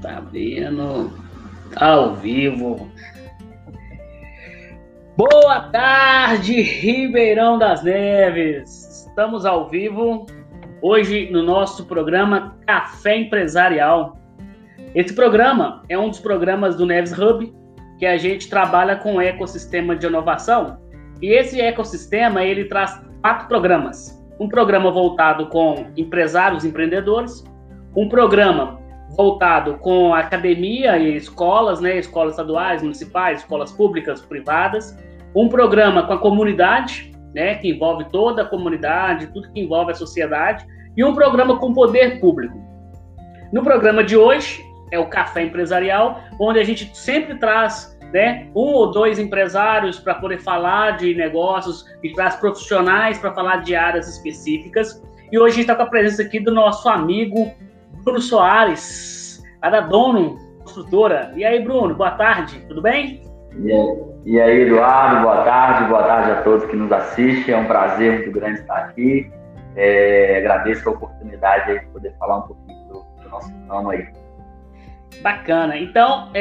tá abrindo ao vivo. Boa tarde, Ribeirão das Neves. Estamos ao vivo hoje no nosso programa Café Empresarial. Esse programa é um dos programas do Neves Hub, que a gente trabalha com o ecossistema de inovação. E esse ecossistema, ele traz 4 programas. Um programa voltado com empresários e empreendedores, um programa voltado com academia e escolas, né, escolas estaduais, municipais, escolas públicas, privadas, um programa com a comunidade, né, que envolve toda a comunidade, tudo que envolve a sociedade, e um programa com o poder público. No programa de hoje, é o Café Empresarial, onde a gente sempre traz, né, 1 ou 2 empresários para poder falar de negócios e traz profissionais para falar de áreas específicas. E hoje a gente está com a presença aqui do nosso amigo Bruno Soares, a da Domo, construtora. E aí, Bruno, boa tarde, tudo bem? E aí, Eduardo, boa tarde a todos que nos assistem. É um prazer muito grande estar aqui. Agradeço a oportunidade de poder falar um pouquinho do nosso ramo aí. Bacana. Então,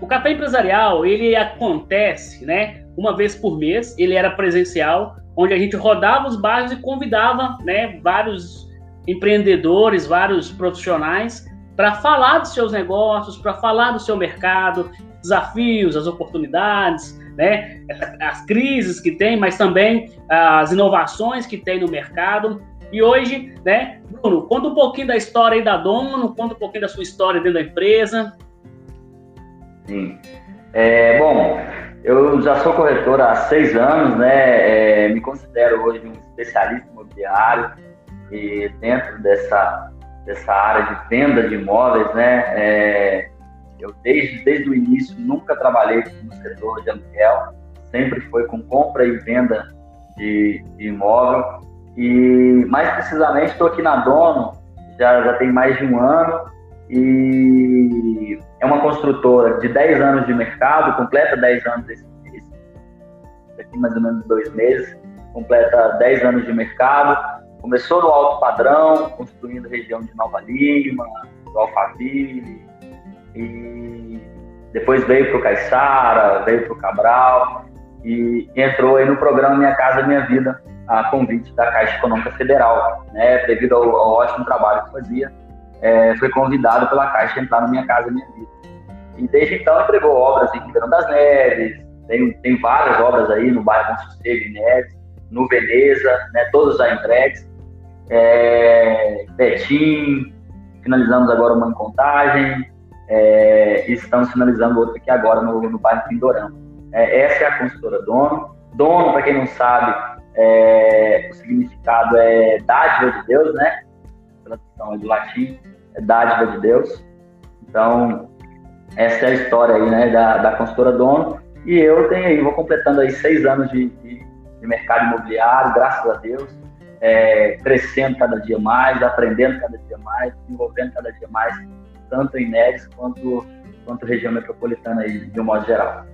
o Café Empresarial, ele acontece, né, uma vez por mês. Ele era presencial, onde a gente rodava os bairros e convidava, né, vários empreendedores, vários profissionais para falar dos seus negócios, para falar do seu mercado, desafios, as oportunidades, né, as crises que tem, mas também as inovações que tem no mercado. E hoje, né, Bruno, conta um pouquinho da história aí da Domo, conta um pouquinho da sua história dentro da empresa. Sim. Bom, eu já sou corretor há 6 anos, né, me considero hoje um especialista imobiliário e dentro dessa área de venda de imóveis, né, eu desde o início nunca trabalhei no setor de aluguel, sempre foi com compra e venda de imóvel. E mais precisamente estou aqui na Domo, já tem mais de 1 ano, e é uma construtora de 10 anos de mercado, completa 10 anos esse mês, daqui mais ou menos 2 meses, completa 10 anos de mercado. Começou no alto padrão, construindo a região de Nova Lima, do Alphaville, e depois veio para o Caissara, veio para o Cabral, e entrou aí no programa Minha Casa Minha Vida, a convite da Caixa Econômica Federal, né, devido ao ótimo trabalho que fazia, foi convidado pela Caixa a entrar no Minha Casa Minha Vida. E desde então entregou obras em Ribeirão das Neves, tem várias obras aí no bairro Sossego Neves, no Veneza, né, todos já entregues, Betim, finalizamos agora uma em Contagem, e estamos finalizando outra aqui agora no bairro Pindorão. Essa é a construtora Domo. Domo, para quem não sabe, o significado é dádiva de Deus, né? Tradução é do latim, é dádiva de Deus. Então, essa é a história aí, né, da construtora Domo. E eu tenho aí, vou completando aí 6 anos de mercado imobiliário, graças a Deus, crescendo cada dia mais, aprendendo cada dia mais, desenvolvendo cada dia mais, tanto em Neves quanto região metropolitana aí, de um modo geral.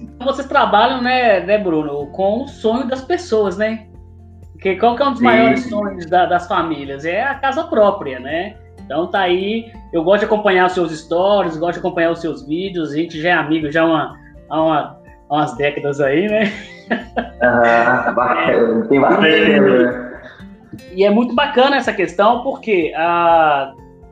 Então, vocês trabalham, né, Bruno, com o sonho das pessoas, né? Porque qual que é um dos maiores sonhos das famílias? É a casa própria, né? Então tá aí, eu gosto de acompanhar os seus stories, gosto de acompanhar os seus vídeos, a gente já é amigo já há umas décadas aí, né? Tem bastante tempo, né? E é muito bacana essa questão, porque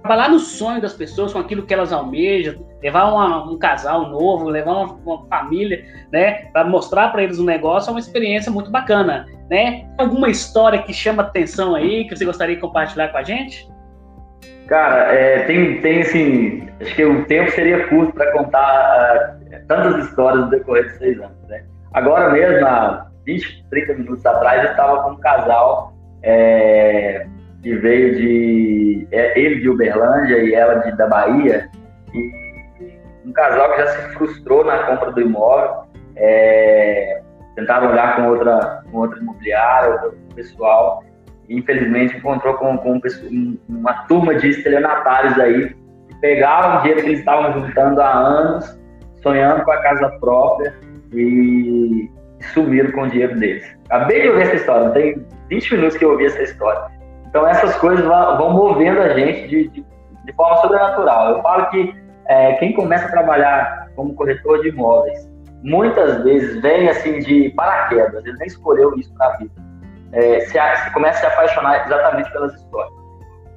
trabalhar no sonho das pessoas, com aquilo que elas almejam, levar um casal novo, levar uma família, né, para mostrar para eles um negócio, é uma experiência muito bacana, né? Alguma história que chama atenção aí, que você gostaria de compartilhar com a gente? Cara, tem assim, acho que o tempo seria curto para contar tantas histórias no decorrer de 6 anos, né? Agora mesmo, há 20, 30 minutos atrás, eu estava com um casal, que veio ele de Uberlândia e ela da Bahia, e um casal que já se frustrou na compra do imóvel, tentaram olhar com outra imobiliária, outro pessoal, e infelizmente encontrou com uma turma de estelionatários aí, que pegaram o dinheiro que eles estavam juntando há anos, sonhando com a casa própria, e sumiram com o dinheiro deles. Acabei de ouvir essa história, tem 20 minutos que eu ouvi essa história. Então essas coisas vão movendo a gente de de forma sobrenatural. Eu falo que quem começa a trabalhar como corretor de imóveis, muitas vezes vem assim de paraquedas, ele nem escolheu isso na vida. Se começa a se apaixonar exatamente pelas histórias.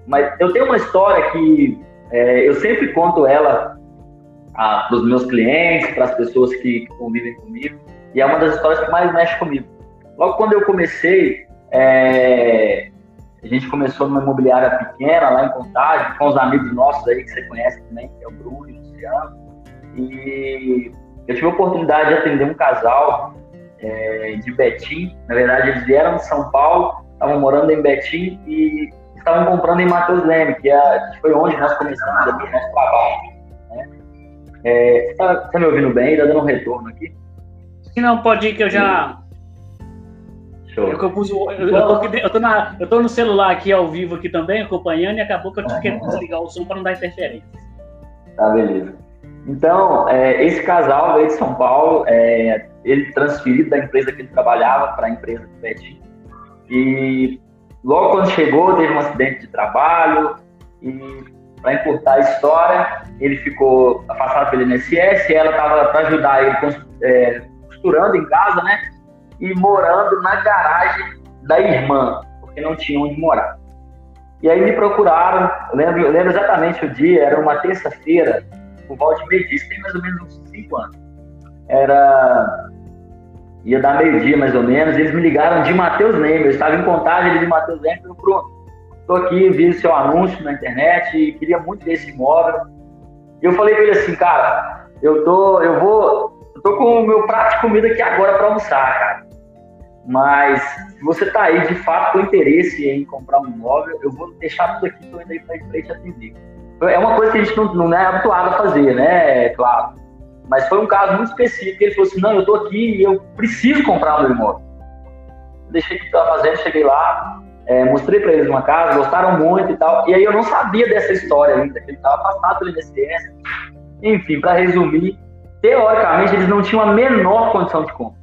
Mas eu tenho uma história que eu sempre conto ela para os meus clientes, para as pessoas que convivem comigo, e é uma das histórias que mais mexe comigo. Logo quando eu comecei, a gente começou numa imobiliária pequena, lá em Contagem, com os amigos nossos aí que você conhece também, que é o Bruno e o Luciano, e eu tive a oportunidade de atender um casal de Betim. Na verdade, eles vieram de São Paulo, estavam morando em Betim e estavam comprando em Matheus Leme, que foi onde nós começamos o nosso trabalho, né? Tá me ouvindo bem? Está dando um retorno aqui? Se não, pode ir que eu já... Show. Eu tô no celular aqui, ao vivo aqui também, acompanhando, e acabou que eu tive que desligar o som para não dar interferência. Tá, beleza. Então, esse casal veio de São Paulo, ele transferido da empresa que ele trabalhava para a empresa do Betim, e... Logo quando chegou, teve um acidente de trabalho e, para encurtar a história, ele ficou afastado pelo INSS, ela estava para ajudar ele costurando em casa, né? E morando na garagem da irmã, porque não tinha onde morar. E aí me procuraram, eu lembro exatamente o dia, era uma terça-feira, o Waldir disse, tem mais ou menos uns 5 anos. Ia dar meio-dia, mais ou menos, eles me ligaram de Mateus Neyber, eu estava em Contagem, eles de Mateus Neyber, eu pronto, estou aqui, vi o seu anúncio na internet e queria muito ver esse imóvel. E eu falei para ele assim, cara, eu tô com o meu prato de comida aqui agora para almoçar, cara, mas se você está aí de fato com interesse em comprar um imóvel, eu vou deixar tudo aqui, estou indo aí para frente atender. É uma coisa que a gente não é habituado a fazer, né, claro. Mas foi um caso muito específico, ele falou assim, não, eu estou aqui e eu preciso comprar o meu imóvel. Deixei o que estava fazendo, cheguei lá, mostrei para eles uma casa, gostaram muito e tal, e aí eu não sabia dessa história ainda, que ele estava afastado pelo INSS. Enfim, para resumir, teoricamente eles não tinham a menor condição de compra.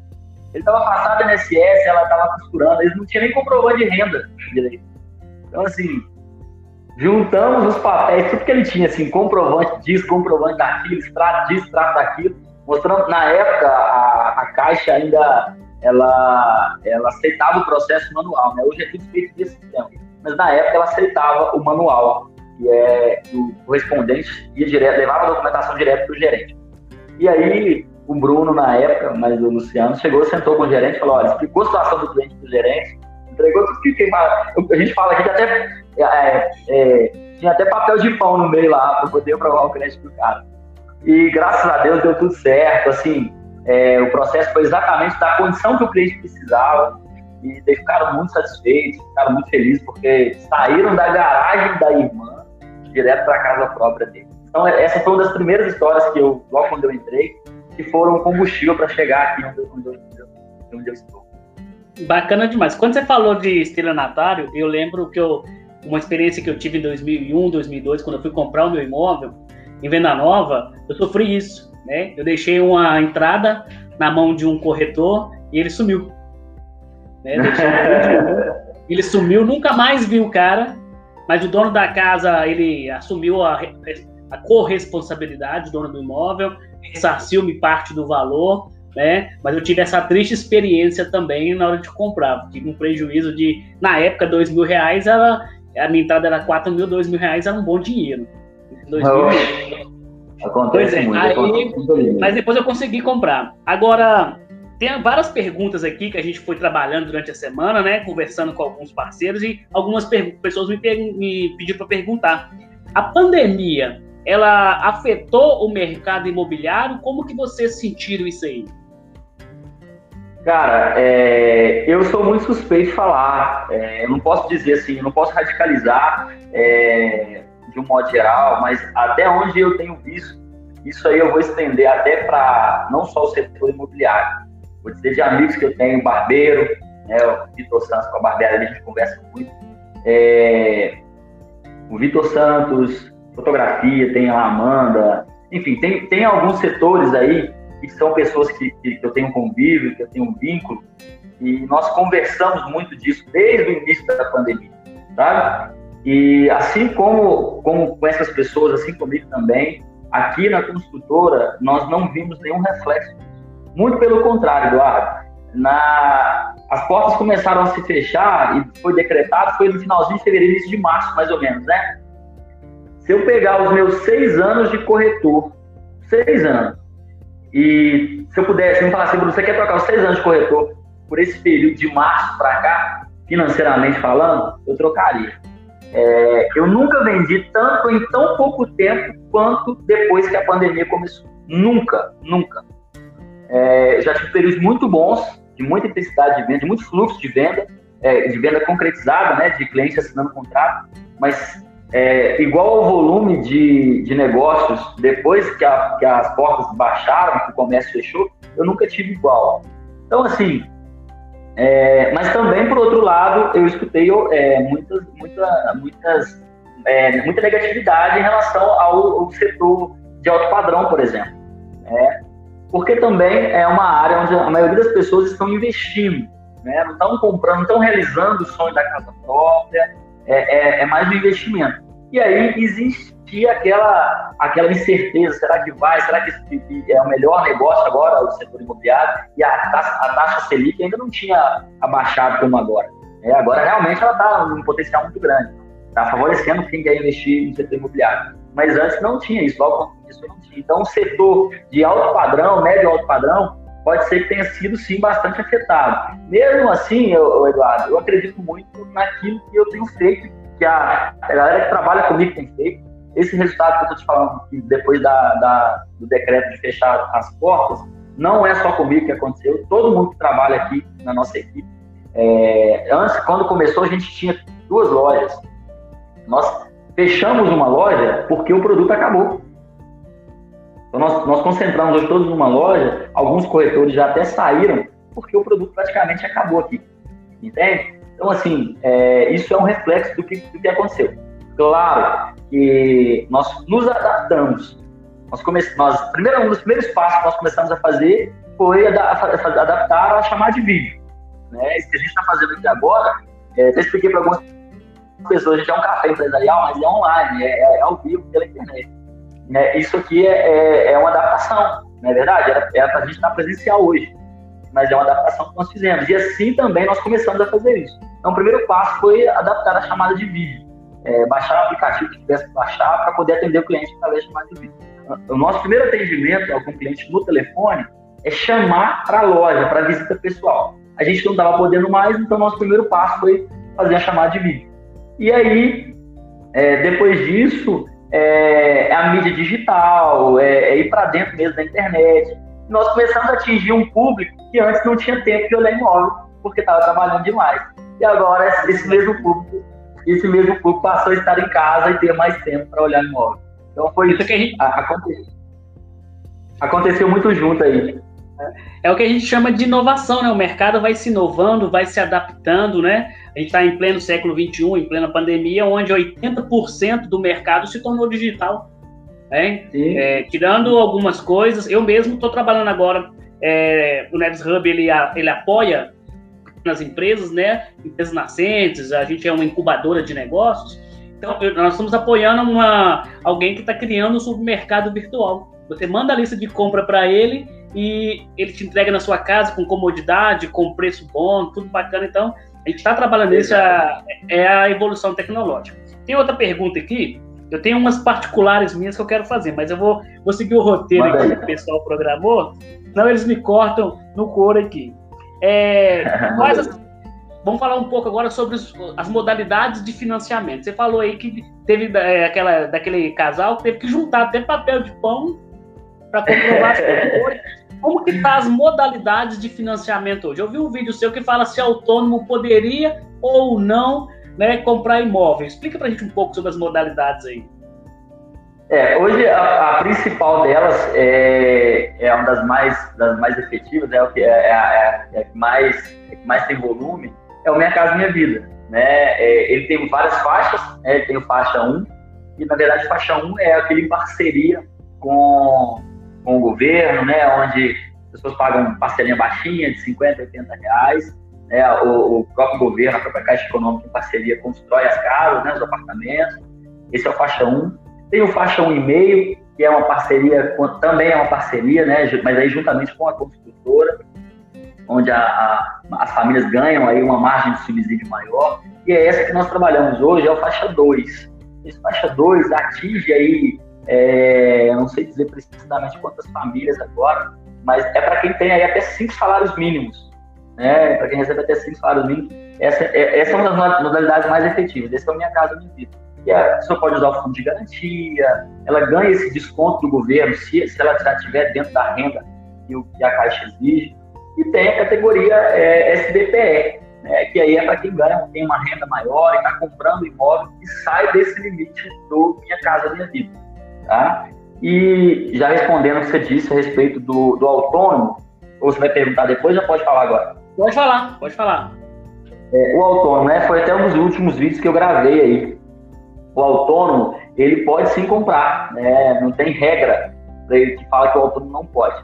Ele estava afastado do INSS, ela estava costurando, eles não tinham nem comprovante de renda direito. Então assim, juntamos os papéis, tudo que ele tinha, assim, comprovante disso, comprovante daquilo, extrato disso, extrato daquilo, mostrando, na época, a Caixa ainda, ela aceitava o processo manual, né? Hoje é tudo feito desse tempo, mas na época ela aceitava o manual, que o correspondente ia direto, levava a documentação direto para o gerente. E aí, o Bruno, na época, mas o Luciano, chegou, sentou com o gerente, falou, olha, explicou a situação do cliente para o gerente, entregou tudo que a gente fala aqui, que até... tinha até papel de pão no meio lá para poder aprovar o crédito do cara. E graças a Deus deu tudo certo. Assim, o processo foi exatamente da condição que o cliente precisava. E eles ficaram muito satisfeitos, ficaram muito felizes, porque saíram da garagem da irmã direto para a casa própria dele. Então, essa foi uma das primeiras histórias que eu, logo quando eu entrei, que foram combustível para chegar aqui onde eu estou. Bacana demais. Quando você falou de estelionatário, eu lembro que uma experiência que eu tive em 2001, 2002, quando eu fui comprar o meu imóvel em Venda Nova, eu sofri isso, né? Eu deixei uma entrada na mão de um corretor e ele sumiu, né? Ele sumiu, nunca mais vi o cara, mas o dono da casa, ele assumiu a corresponsabilidade, o dono do imóvel, ressarciu-me parte do valor, né? Mas eu tive essa triste experiência também na hora de comprar, tive um prejuízo de, na época, R$2.000, a minha entrada era 4 mil, R$2.000 era um bom dinheiro. Acontece muito. Mas depois eu consegui comprar. Agora, tem várias perguntas aqui que a gente foi trabalhando durante a semana, né? Conversando com alguns parceiros e algumas pessoas me pediram para perguntar. A pandemia, ela afetou o mercado imobiliário? Como que vocês sentiram isso aí? Cara, eu sou muito suspeito de falar, eu não posso dizer assim, eu não posso radicalizar de um modo geral, mas até onde eu tenho visto, isso aí eu vou estender até para não só o setor imobiliário, vou dizer de amigos que eu tenho, barbeiro, né, o Vitor Santos com a barbearia, a gente conversa muito, o Vitor Santos, fotografia, tem a Amanda, enfim, tem alguns setores aí, que são pessoas que eu tenho convívio, que eu tenho um vínculo, e nós conversamos muito disso desde o início da pandemia, sabe? E assim como com essas pessoas, assim comigo também, aqui na construtora nós não vimos nenhum reflexo. Muito pelo contrário, Eduardo. As portas começaram a se fechar e foi decretado, foi no finalzinho de fevereiro, início de março, mais ou menos, né? Se eu pegar os meus 6 anos de corretor, 6 anos, e se eu pudesse me falar assim, Bruno, você quer trocar os 6 anos de corretor por esse período de março para cá, financeiramente falando, eu trocaria. Eu nunca vendi tanto em tão pouco tempo quanto depois que a pandemia começou. Nunca, nunca. Já tive períodos muito bons, de muita intensidade de venda, de muito fluxo de venda concretizada, né, de cliente assinando contrato, mas... igual ao volume de negócios, depois que as portas baixaram, que o comércio fechou, eu nunca tive igual. Então, assim, mas também, por outro lado, eu escutei muita negatividade em relação ao setor de alto padrão, por exemplo. Porque também é uma área onde a maioria das pessoas estão investindo, né? Não estão comprando, não estão realizando o sonho da casa própria, é mais do investimento. E aí existia aquela incerteza, será que é o melhor negócio agora, o setor imobiliário, e a taxa Selic ainda não tinha abaixado como agora. Agora realmente ela está num potencial muito grande, está favorecendo quem quer investir no setor imobiliário. Mas antes não tinha isso, logo isso não tinha. Então o setor de alto padrão, médio alto padrão, pode ser que tenha sido, sim, bastante afetado. Mesmo assim, Eduardo, eu acredito muito naquilo que eu tenho feito, que a galera que trabalha comigo tem feito. Esse resultado que eu estou te falando, que depois do decreto de fechar as portas, não é só comigo que aconteceu, todo mundo que trabalha aqui na nossa equipe. Antes, quando começou, a gente tinha 2 lojas. Nós fechamos uma loja porque o produto acabou. Então, nós concentramos hoje todos numa loja, alguns corretores já até saíram, porque o produto praticamente acabou aqui, entende? Então, assim, isso é um reflexo do que aconteceu. Claro que nós nos adaptamos. Um dos primeiros passos que nós começamos a fazer foi adaptar a chamada de vídeo, né? Isso que a gente está fazendo aqui agora, eu expliquei para algumas pessoas, a gente é um café empresarial, mas é online, é ao vivo pela internet. Isso aqui é uma adaptação, não é verdade? Era para a gente estar presencial hoje, mas é uma adaptação que nós fizemos. E assim também nós começamos a fazer isso. Então o primeiro passo foi adaptar a chamada de vídeo, baixar o aplicativo que tivesse que baixar para poder atender o cliente através da chamada de vídeo. O nosso primeiro atendimento ao cliente no telefone é chamar para a loja, para a visita pessoal. A gente não estava podendo mais, então nosso primeiro passo foi fazer a chamada de vídeo. E aí, depois disso... a mídia digital, ir para dentro mesmo da internet. Nós começamos a atingir um público que antes não tinha tempo de olhar imóvel, porque estava trabalhando demais. E agora esse mesmo público passou a estar em casa e ter mais tempo para olhar imóvel. Então foi isso que a gente... aconteceu muito junto aí. É o que a gente chama de inovação, né? O mercado vai se inovando, vai se adaptando, né? A gente está em pleno século XXI, em plena pandemia, onde 80% do mercado se tornou digital, né? Tirando algumas coisas, eu mesmo estou trabalhando agora, o Neves Hub, ele apoia nas empresas, né? Empresas nascentes, a gente é uma incubadora de negócios, então nós estamos apoiando alguém que está criando um supermercado virtual. Você manda a lista de compra para ele e ele te entrega na sua casa com comodidade, com preço bom, tudo bacana. Então, a gente está trabalhando nisso, é a evolução tecnológica. Tem outra pergunta aqui, eu tenho umas particulares minhas que eu quero fazer, mas eu vou seguir o roteiro aqui que o pessoal programou, senão eles me cortam no couro aqui. Vamos falar um pouco agora sobre as modalidades de financiamento. Você falou aí que teve daquele casal que teve que juntar até papel de pão para comprovar as coisas. Como que tá as modalidades de financiamento hoje? Eu vi um vídeo seu que fala se autônomo poderia ou não, né, comprar imóvel. Explica para a gente um pouco sobre as modalidades aí. Hoje a principal delas é uma das mais efetivas, é a que mais tem volume, é o Minha Casa Minha Vida, né? Ele tem várias faixas, né? Ele tem o faixa 1, e na verdade faixa 1 é aquele em parceria com o governo, né? Onde as pessoas pagam parcelinha baixinha de R$50, R$80, né, o próprio governo, a própria Caixa Econômica, em parceria, constrói as casas, né, os apartamentos. Esse é o faixa 1. Tem o faixa 1,5, que é uma parceria, também é uma parceria, né, mas aí juntamente com a construtora, onde as famílias ganham aí uma margem de subsídio maior, e é essa que nós trabalhamos hoje, é o faixa 2. Esse faixa 2 atinge aí, eu não sei dizer precisamente quantas famílias agora, mas é para quem tem aí até 5 salários mínimos, né? Para quem recebe até 5 salários mínimos, essa é uma das modalidades mais efetivas, essa é a Minha Casa Minha Vida. E a pessoa pode usar o fundo de garantia, ela ganha esse desconto do governo, se ela já estiver dentro da renda que a Caixa exige. E tem a categoria SBPE, né, que aí é para quem ganha, tem uma renda maior e está comprando imóvel e sai desse limite do Minha Casa Minha Vida. Tá? E já respondendo o que você disse a respeito do autônomo, ou você vai perguntar depois, já pode falar agora? Pode falar. O autônomo, né, foi até um dos últimos vídeos que eu gravei aí. O autônomo, ele pode sim comprar, né? Não tem regra para ele que fala que o autônomo não pode.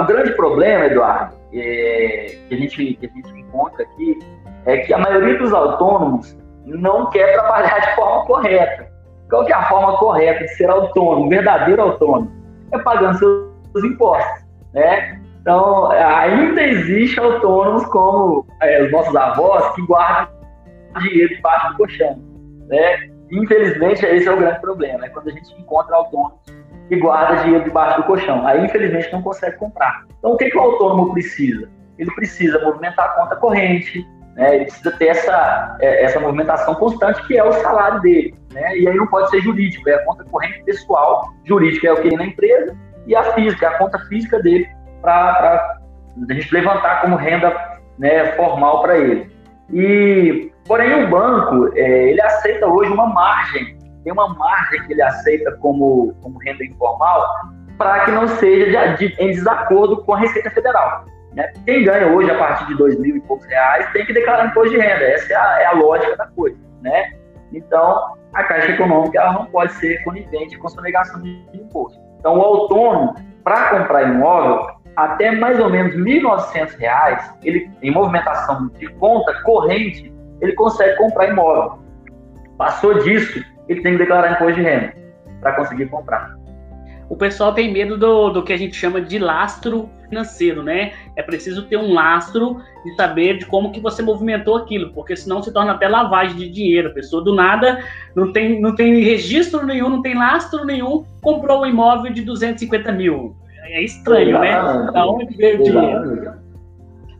O grande problema, Eduardo, que a gente encontra aqui, é que a maioria dos autônomos não quer trabalhar de forma correta. Qual que é a forma correta de ser autônomo, verdadeiro autônomo? É pagando seus impostos, né? Então, ainda existe autônomos como os nossos avós que guardam dinheiro debaixo do colchão, né? Infelizmente, esse é o grande problema, é quando a gente encontra autônomos que guarda dinheiro debaixo do colchão. Aí, infelizmente, não consegue comprar. Então, o que o autônomo precisa? Ele precisa movimentar a conta corrente, né? Ele precisa ter essa movimentação constante, que é o salário dele, né? E aí não pode ser jurídico, é a conta corrente pessoal. Jurídico é o que ele na empresa, e a física, a conta física dele, para a gente levantar como renda, né, formal para ele. E... porém, o banco, ele aceita hoje uma margem, tem uma margem que ele aceita como renda informal, para que não seja em desacordo com a Receita Federal, né? Quem ganha hoje a partir de 2.000 e poucos reais tem que declarar imposto de renda, essa é a lógica da coisa, né? Então, a Caixa Econômica ela não pode ser conivente com sonegação de imposto. Então, o autônomo, para comprar imóvel, até mais ou menos R$ 1.900, ele, em movimentação de conta corrente, ele consegue comprar imóvel. Passou disso, ele tem que declarar imposto de renda para conseguir comprar. O pessoal tem medo do que a gente chama de lastro financeiro, né? É preciso ter um lastro de saber de como que você movimentou aquilo, porque senão se torna até lavagem de dinheiro. A pessoa do nada não tem registro nenhum, não tem lastro nenhum, comprou um imóvel de 250 mil. É estranho, né? Da onde veio o dinheiro?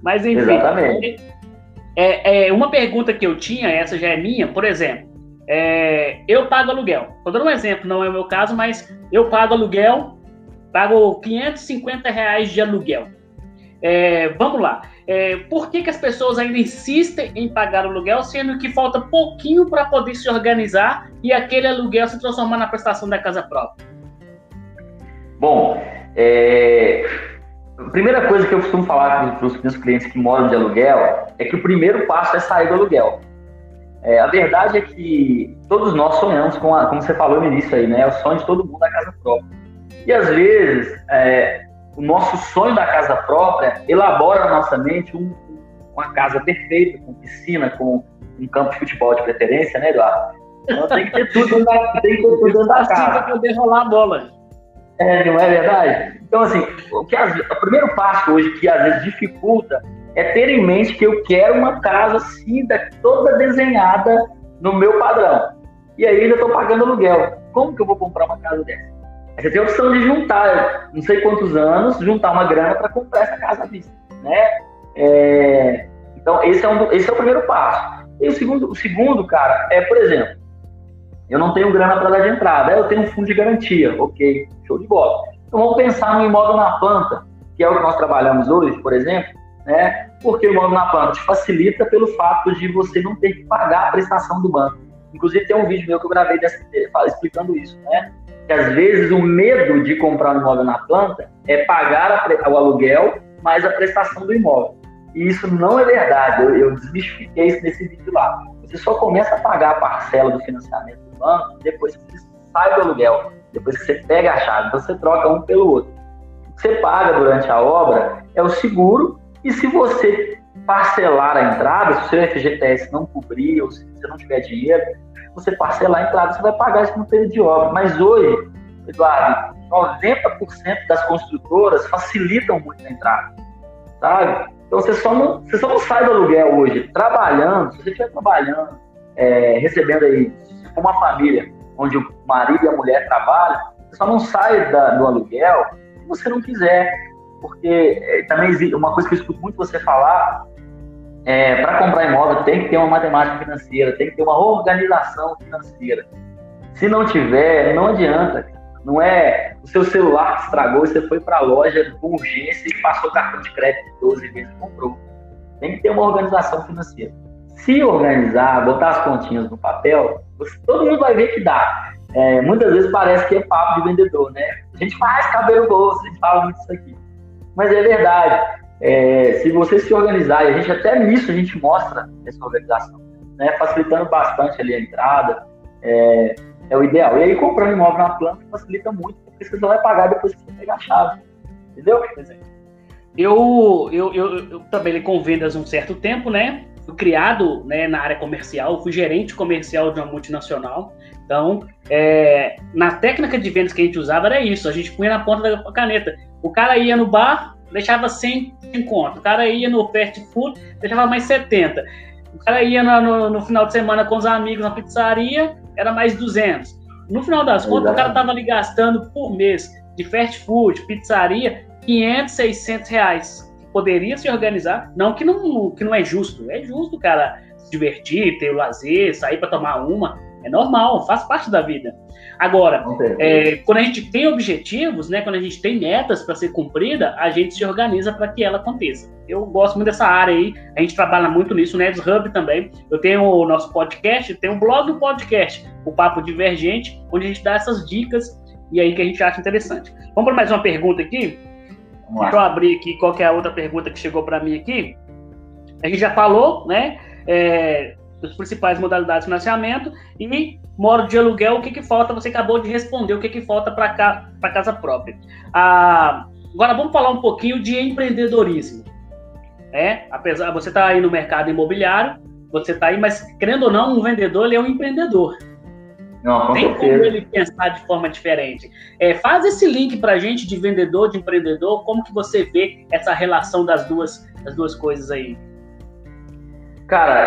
Mas enfim... Exatamente. Uma pergunta que eu tinha, essa já é minha, por exemplo, eu pago aluguel. Estou dando um exemplo, não é o meu caso, mas eu pago aluguel, pago R$ 550 de aluguel. Vamos lá. Por que as pessoas ainda insistem em pagar o aluguel, sendo que falta pouquinho para poder se organizar e aquele aluguel se transformar na prestação da casa própria? Bom, a primeira coisa que eu costumo falar para os meus clientes que moram de aluguel é que o primeiro passo é sair do aluguel. A verdade é que todos nós sonhamos com, como você falou no início aí, né? É o sonho de todo mundo, a casa própria. E às vezes, o nosso sonho da casa própria elabora na nossa mente uma casa perfeita, com piscina, com um campo de futebol de preferência, né, Eduardo? Então tem que ter tudo dentro da casa. Para poder rolar a bola. Não é verdade? Então, assim, o primeiro passo hoje que às vezes dificulta é ter em mente que eu quero uma casa assim, toda desenhada no meu padrão. E aí eu já estou pagando aluguel. Como que eu vou comprar uma casa dessa? Aí você tem a opção de juntar, não sei quantos anos, juntar uma grana para comprar essa casa à vista, né? Então, esse é o primeiro passo. E o segundo, cara, por exemplo, eu não tenho grana para dar de entrada, eu tenho um fundo de garantia, ok, show de bola. Então vamos pensar no imóvel na planta, que é o que nós trabalhamos hoje, por exemplo, né? Porque o imóvel na planta te facilita pelo fato de você não ter que pagar a prestação do banco. Inclusive tem um vídeo meu que eu gravei explicando isso, né? Que às vezes o medo de comprar um imóvel na planta é pagar o aluguel mais a prestação do imóvel. E isso não é verdade, eu desmistifiquei isso nesse vídeo lá. Você só começa a pagar a parcela do financiamento do banco depois que você sai do aluguel, depois que você pega a chave, então você troca um pelo outro. O que você paga durante a obra é o seguro, e se você parcelar a entrada. Se o seu FGTS não cobrir ou se você não tiver dinheiro, você parcelar a entrada, você vai pagar isso no período de obra. Mas hoje, Eduardo, 90% das construtoras facilitam muito a entrada, sabe? Então você só não sai do aluguel hoje trabalhando. Se você estiver trabalhando, recebendo aí, se for uma família onde o marido e a mulher trabalham, você só não sai do aluguel se você não quiser. Porque também uma coisa que eu escuto muito você falar, para comprar imóvel tem que ter uma matemática financeira, tem que ter uma organização financeira. Se não tiver, não adianta. Não é o seu celular que estragou e você foi para a loja com urgência e passou cartão de crédito 12 vezes e comprou. Tem que ter uma organização financeira. Se organizar, botar as continhas no papel, todo mundo vai ver que dá. Muitas vezes parece que é papo de vendedor, né? A gente faz cabelo bolso, a gente fala muito isso aqui. Mas é verdade, se você se organizar, e a gente até nisso a gente mostra essa organização, né, facilitando bastante ali a entrada, é o ideal. E aí comprando imóvel na planta facilita muito, porque você só vai pagar depois que você pegar a chave, entendeu? Eu trabalhei com vendas um certo tempo, né? Fui criado, né, na área comercial, fui gerente comercial de uma multinacional. Então, na técnica de vendas que a gente usava era isso, a gente punha na ponta da caneta. O cara ia no bar, deixava 100 em conta. O cara ia no fast food, deixava mais 70. O cara ia no final de semana com os amigos na pizzaria, era mais 200. No final das contas, o cara estava ali gastando por mês de fast food, pizzaria, 500, 600 reais. Poderia se organizar, não que não é justo. É justo o cara se divertir, ter o lazer, sair para tomar uma. É normal, faz parte da vida. Agora, quando a gente tem objetivos, né, quando a gente tem metas para ser cumprida, a gente se organiza para que ela aconteça. Eu gosto muito dessa área aí, a gente trabalha muito nisso, né, Neves Hub também. Eu tenho o nosso podcast, tenho um blog do podcast, o Papo Divergente, onde a gente dá essas dicas e aí que a gente acha interessante. Vamos para mais uma pergunta aqui? Deixa eu abrir aqui qual que é a outra pergunta que chegou para mim aqui. A gente já falou, né? As principais modalidades de financiamento e modo de aluguel, o que falta? Você acabou de responder o que falta para casa própria. Agora vamos falar um pouquinho de empreendedorismo. Apesar você está aí no mercado imobiliário, você está aí, mas querendo ou não, um vendedor ele é um empreendedor. Não tem como ele pensar de forma diferente. Faz esse link para a gente de vendedor, de empreendedor, como que você vê essa relação das duas coisas aí? Cara,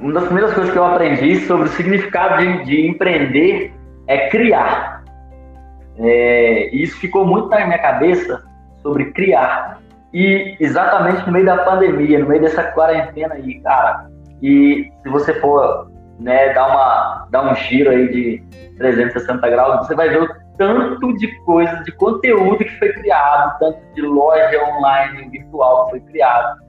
uma das primeiras coisas que eu aprendi sobre o significado de empreender é criar. E isso ficou muito na minha cabeça sobre criar. E exatamente no meio da pandemia, no meio dessa quarentena aí, cara. E se você for, né, dar um giro aí de 360 graus, você vai ver o tanto de coisa, de conteúdo que foi criado, tanto de loja online, virtual que foi criado.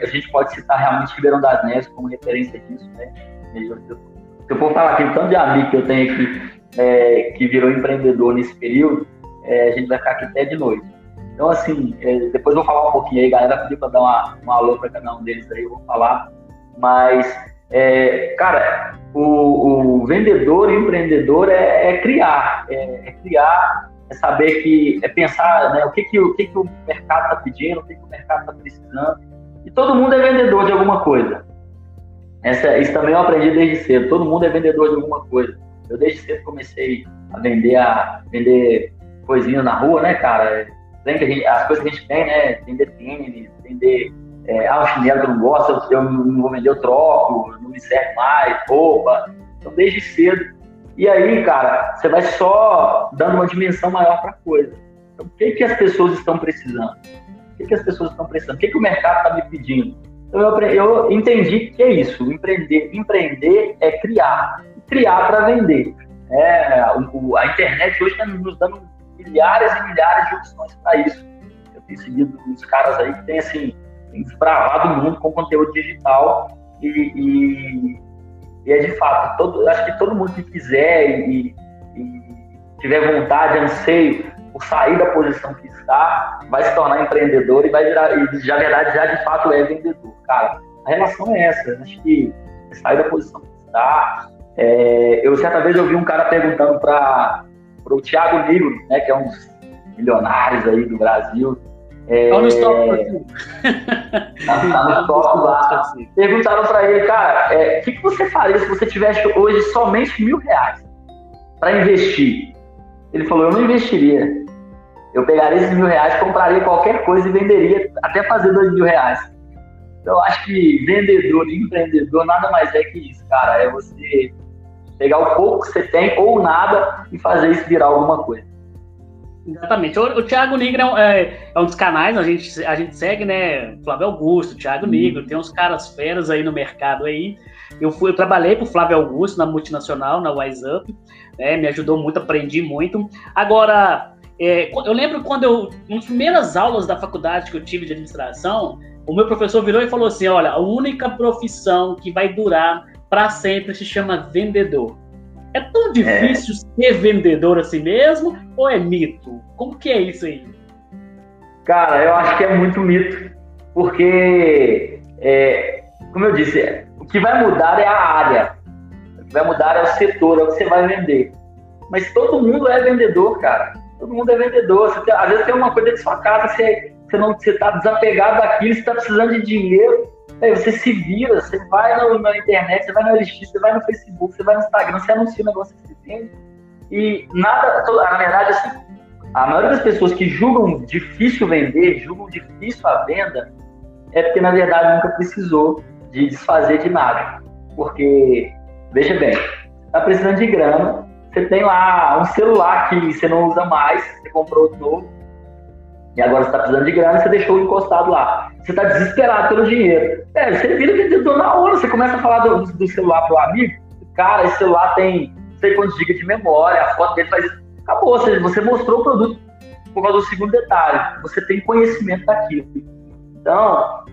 A gente pode citar realmente Ribeirão das Neves como referência disso, né? Se eu for falar aqui, o tanto de amigo que eu tenho aqui que virou empreendedor nesse período, a gente vai ficar aqui até de noite. Então, assim, depois eu vou falar um pouquinho aí, galera, pedir para dar um alô para cada um deles aí, eu vou falar. Mas, cara, o vendedor e o empreendedor é criar. É criar, é saber que, é pensar, né, o que o mercado está pedindo, o que o mercado está precisando. E todo mundo é vendedor de alguma coisa. Isso também eu aprendi desde cedo. Todo mundo é vendedor de alguma coisa. Eu desde cedo comecei a vender coisinha na rua, né, cara? As coisas que a gente tem, né? Vender tênis, vender o chinelo que eu não gosto, eu não vou vender, eu troco, não me serve mais, roupa. Então, desde cedo. E aí, cara, você vai só dando uma dimensão maior para a coisa. Então, o que as pessoas estão precisando? O que as pessoas estão precisando? O que o mercado está me pedindo? Então, eu entendi que é isso. Empreender é criar. Criar para vender. A internet hoje está nos dando milhares e milhares de opções para isso. Eu tenho seguido uns caras aí que têm, assim, desbravado o mundo com conteúdo digital. E é de fato, acho que todo mundo que quiser e tiver vontade, anseio, sair da posição que está, vai se tornar empreendedor e vai virar, na verdade, já de fato é vendedor, cara. A relação é essa, acho que sair da posição que está. Eu certa vez ouvi um cara perguntando para o Thiago Nigro, né, que é um dos milionários aí do Brasil, Tá no top, Brasil. Tá no top lá. Perguntaram pra ele, cara, o que você faria se você tivesse hoje somente R$1.000 pra investir? Ele falou, eu não investiria. Eu pegaria esses R$1.000, compraria qualquer coisa e venderia até fazer R$2.000. Então, eu acho que vendedor, empreendedor, nada mais é que isso, cara. É você pegar o pouco que você tem ou nada e fazer isso virar alguma coisa. Exatamente. O Thiago Nigro é um dos canais, a gente segue, né? Flávio Augusto, Thiago Nigro, tem uns caras feras aí no mercado aí. Eu trabalhei pro Flávio Augusto na multinacional, na Wise Up, né? Me ajudou muito, aprendi muito. Agora, eu lembro quando nas primeiras aulas da faculdade que eu tive de administração, o meu professor virou e falou assim, olha, a única profissão que vai durar para sempre se chama vendedor. É tão difícil ser vendedor assim mesmo, ou é mito? Como que é isso aí? Cara, eu acho que é muito mito, porque, como eu disse, o que vai mudar é a área, o que vai mudar é o setor, é o que você vai vender. Mas todo mundo é vendedor, cara, todo mundo é vendedor. Você tem, às vezes tem uma coisa de sua casa, você está desapegado daquilo, você está precisando de dinheiro. Aí você se vira, você vai na internet, você vai no LX, você vai no Facebook, você vai no Instagram, você anuncia o negócio que você tem. E nada, na verdade, assim, a maioria das pessoas que julgam difícil vender, julgam difícil a venda, é porque, na verdade, nunca precisou de desfazer de nada. Porque, veja bem, tá precisando de grana, você tem lá um celular que você não usa mais, você comprou outro novo, e agora você está precisando de grana e você deixou encostado lá. Você está desesperado pelo dinheiro. Você vira vendedor na hora, você começa a falar do celular pro amigo. Cara, esse celular tem não sei quantos gigas de memória, a foto dele faz isso. Acabou, você mostrou o produto por causa do segundo detalhe. Você tem conhecimento daquilo. Então,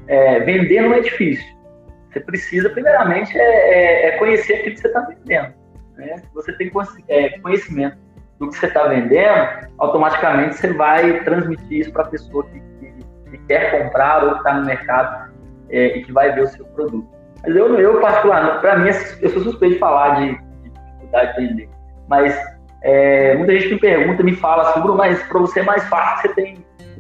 vender não é difícil. Você precisa, primeiramente, conhecer aquilo que você está vendendo. Né? Se você tem conhecimento do que você está vendendo, automaticamente você vai transmitir isso para a pessoa que quer comprar ou que está no mercado e que vai ver o seu produto. Mas eu particularmente, para mim, eu sou suspeito de falar de dificuldade de vender. Mas muita gente me pergunta, me fala assim, Bruno, mas para você é mais fácil, você tem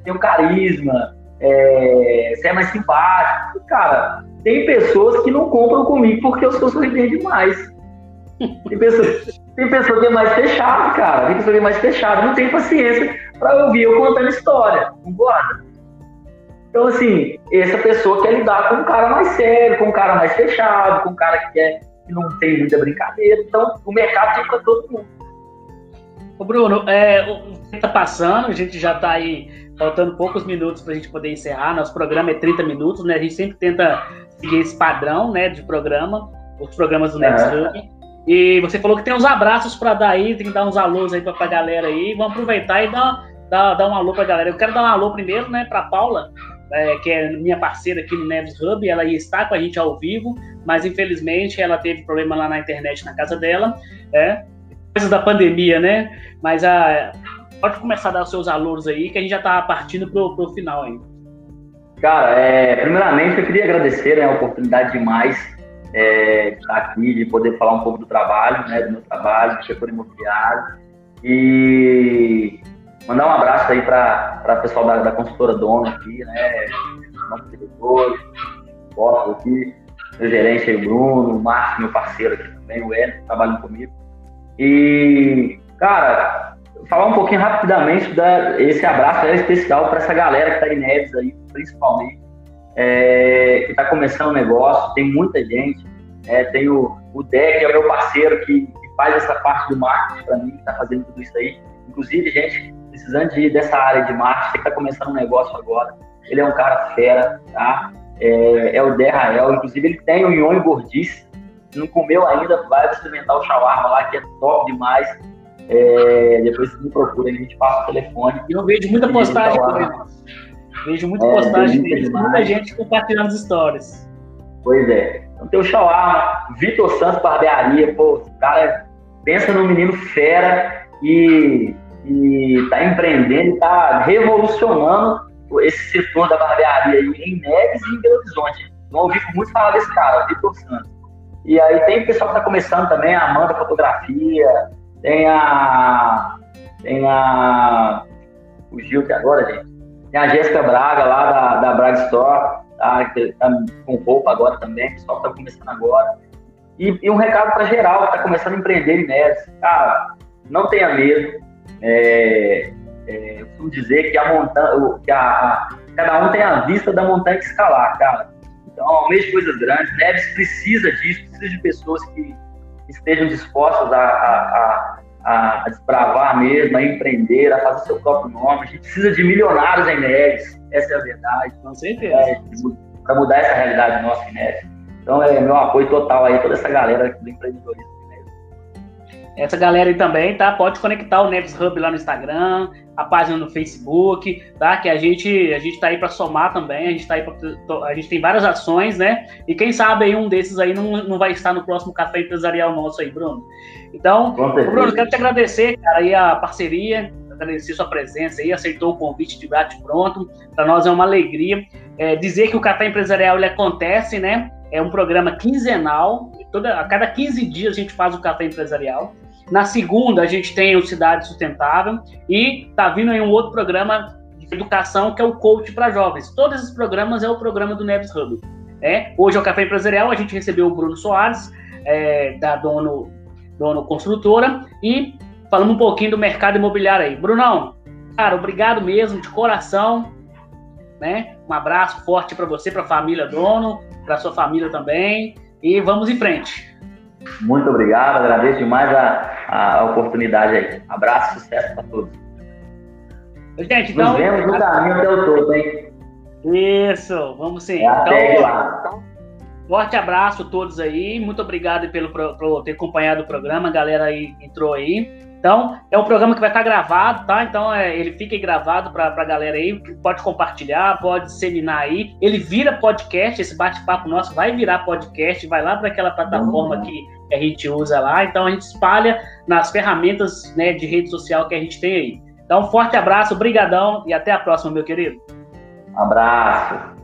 um carisma, você é mais simpático. Cara, tem pessoas que não compram comigo porque eu sou sorridente demais. Tem pessoa que é mais fechada, cara. Tem pessoa que é mais fechada, não tem paciência pra ouvir eu contando história. Concorda? Então, assim, essa pessoa quer lidar com um cara mais sério, com um cara mais fechado, com um cara que não tem muita brincadeira. Então, o mercado tem pra todo mundo. Ô, Bruno, o que tá passando, a gente já tá aí faltando poucos minutos pra gente poder encerrar. Nosso programa é 30 minutos, né? A gente sempre tenta seguir esse padrão, né, de programa, os programas do Neves Hub. E você falou que tem uns abraços para dar aí, tem que dar uns alôs aí pra galera aí. Vamos aproveitar e dar um alô pra galera. Eu quero dar um alô primeiro, né, pra Paula, que é minha parceira aqui no Neves Hub. Ela está com a gente ao vivo, mas infelizmente ela teve problema lá na internet, na casa dela. Coisas da pandemia, né? Mas pode começar a dar os seus alôs aí, que a gente já tá partindo pro final aí. Cara, primeiramente eu queria agradecer, a oportunidade demais. De estar aqui, de poder falar um pouco do trabalho, né, do meu trabalho, do setor imobiliário, e mandar um abraço aí para o pessoal da consultora Domo aqui, né, nossos diretores, posso aqui, meu gerente aí, o Bruno, o Márcio, meu parceiro aqui também, o Edson, que trabalha comigo. E, cara, falar um pouquinho rapidamente, esse abraço é especial para essa galera que está em Neves aí, principalmente, que está começando o negócio, tem muita gente, tem o Dé, que é o meu parceiro, que faz essa parte do marketing para mim, que está fazendo tudo isso aí, inclusive gente precisando dessa área de marketing, que está começando um negócio agora, ele é um cara fera, tá? É o Dé Rael, inclusive ele tem o Ion Gordice, se não comeu ainda, vai experimentar o shawarma lá, que é top demais, depois você me procura, a gente passa o telefone. Eu vejo muita postagem também. Vejo muita postagem dele, muita gente compartilhando as histórias. Pois é. Então tem o shawarma, Vitor Santos, barbearia, pô, o cara pensa num menino fera e tá empreendendo, tá revolucionando esse setor da barbearia aí em Neves e em Belo Horizonte. Não ouvi muito falar desse cara, Vitor Santos. E aí tem o pessoal que tá começando também, a Amanda Fotografia, tem o Gil que agora, gente. Tem a Jéssica Braga lá da Braga Store, tá, que tá com roupa agora também, o pessoal tá começando agora. E um recado para geral, que tá começando a empreender em Neves. Cara, não tenha medo. Eu costumo dizer que cada um tem a vista da montanha que escalar, cara. Então, almeje coisas grandes. Neves precisa disso, precisa de pessoas que estejam dispostas a desbravar mesmo, a empreender, a fazer seu próprio nome. A gente precisa de milionários em Neves, essa é a verdade. Com certeza. Para mudar essa realidade nossa em Neves. Então, é meu apoio total aí, toda essa galera do empreendedorismo. Essa galera aí também, tá? Pode conectar o Neves Hub lá no Instagram, a página no Facebook, tá? Que a gente tá aí para somar também, a gente tem várias ações, né? E quem sabe aí um desses aí não vai estar no próximo Café Empresarial nosso aí, Bruno. Então, Bruno, quero te agradecer, cara, aí a parceria, agradecer sua presença aí, aceitou o convite de bate-pronto. Para nós é uma alegria. Dizer que o Café Empresarial, ele acontece, né? É um programa quinzenal, a cada 15 dias a gente faz o Café Empresarial. Na segunda, a gente tem o Cidade Sustentável e tá vindo aí um outro programa de educação, que é o Coach para Jovens. Todos esses programas é o programa do Neves Hub. Hoje é o Café Empresarial, a gente recebeu o Bruno Soares, da Dono Construtora, e falamos um pouquinho do mercado imobiliário aí. Brunão, cara, obrigado mesmo, de coração, né? Um abraço forte para você, para a família Dono, para sua família também, e vamos em frente. Muito obrigado, agradeço demais a oportunidade aí. Abraço, sucesso para todos. Gente, então... Nos vemos no caminho até o todo, hein? Isso, vamos sim. Então, forte abraço a todos aí, muito obrigado por ter acompanhado o programa, a galera aí entrou aí. Então, é um programa que vai estar gravado, tá? Então, ele fica gravado para a galera aí, pode compartilhar, pode disseminar aí. Ele vira podcast, esse bate-papo nosso vai virar podcast, vai lá para aquela plataforma que a gente usa lá. Então, a gente espalha nas ferramentas, né, de rede social que a gente tem aí. Então, forte abraço, brigadão e até a próxima, meu querido. Abraço.